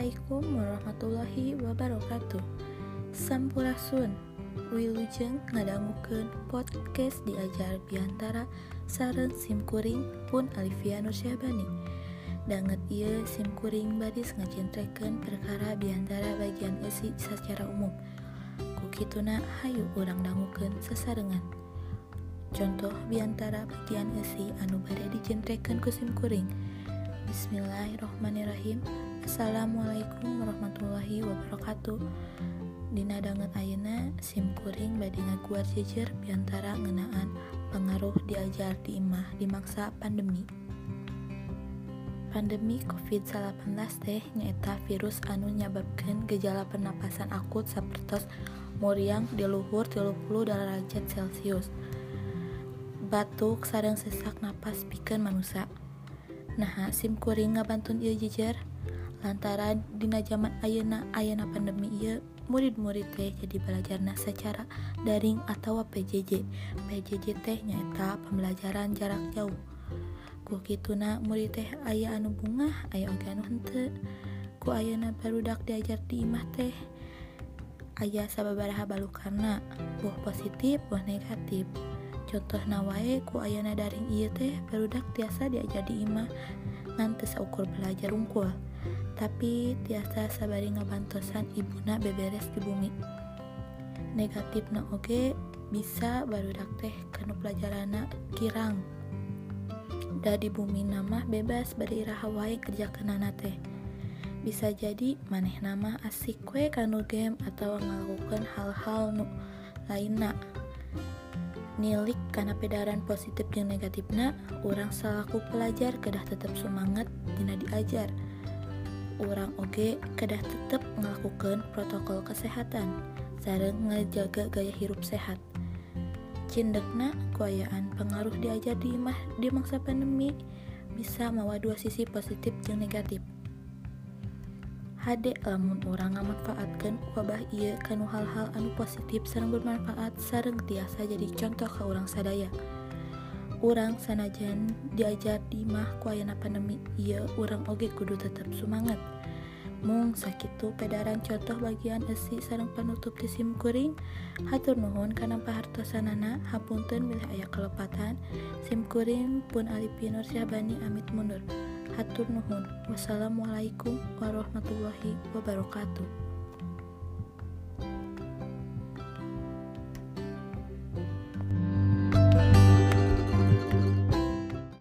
Assalamualaikum warahmatullahi wabarakatuh. Sampurasun, wilujeng ngadamukeun podcast diajar biantara sareng simkuring pun Alifia Nur Syahbani. Danget ieu simkuring badis ngacentreken perkara biantara bagian eusi secara umum. Ku kituna hayu urang dangukeun sasarengan. Contoh biantara bagian eusi anu bade dicentreken ku simkuring. Bismillahirrahmanirrahim. Assalamualaikum warahmatullahi wabarakatuh. Dina danget ayeuna simkuring bade ngaguar jejer piantara ngeunaan pangaruh diajar di imah di mangsa pandemi. Pandemi COVID-19 teh nyaeta virus anu nyababkeun gejala pernapasan akut sapertos muriang di luhur 30 derajat Celcius. Batuk sareng sesak napas pikeun manusia. Nah, simkuring ngabantun ieu jejer lantaran dina jaman ayeuna pandemi ieu murid-murid teh jadi belajarna secara daring atawa PJJ. PJJ teh nyaeta pembelajaran jarak jauh. Ku kituna murid teh aya anu bungah, aya oge anu henteu. Ku ayeuna barudak diajar di imah teh aya sababaraha balukarna, boh positif, boh negatif. Contohna wae ku ayana daring ieu teh barudak tiasa diajar di imah ngan teu saukur belajar unggul, tapi tiasa sabari ngabantosan ibuna beberes di bumi. Negatifna oge bisa barudak teh kana pelajaranna kirang. Da di bumi mah bebas bari iraha wae kerjakeunana teh. Bisa jadi manehna mah asik we kana game atawa ngalakukeun hal-hal nu lainna. Nilik karena pedaran positif dan negatifna, orang salaku pelajar kedah tetap semangat dina diajar. Orang oge kedah tetap ngelakukan protokol kesehatan sareng ngejaga gaya hirup sehat. Cindekna kuayaan pengaruh diajar di imah di mangsa pandemi bisa mawa dua sisi positif jeung negatif. Hade lamun urang ngamanfaatkeun wabah ieu kana hal-hal anu positif sareng bermanfaat sareng tiasa jadi contoh ka urang sadaya. Urang sanajan diajar di imah ku ayana pandemi ieu urang oge kudu tetep sumanget. Mung sakitu pedaran contoh bagian eusi sareng panutup di simkuring. Hatur nuhun kana pahartosanana, hapunten bilih aya kalepatan. Simkuring pun Alifia Nur Syahbani amit mundur. Hatur nuhun. Wassalamualaikum warahmatullahi wabarakatuh.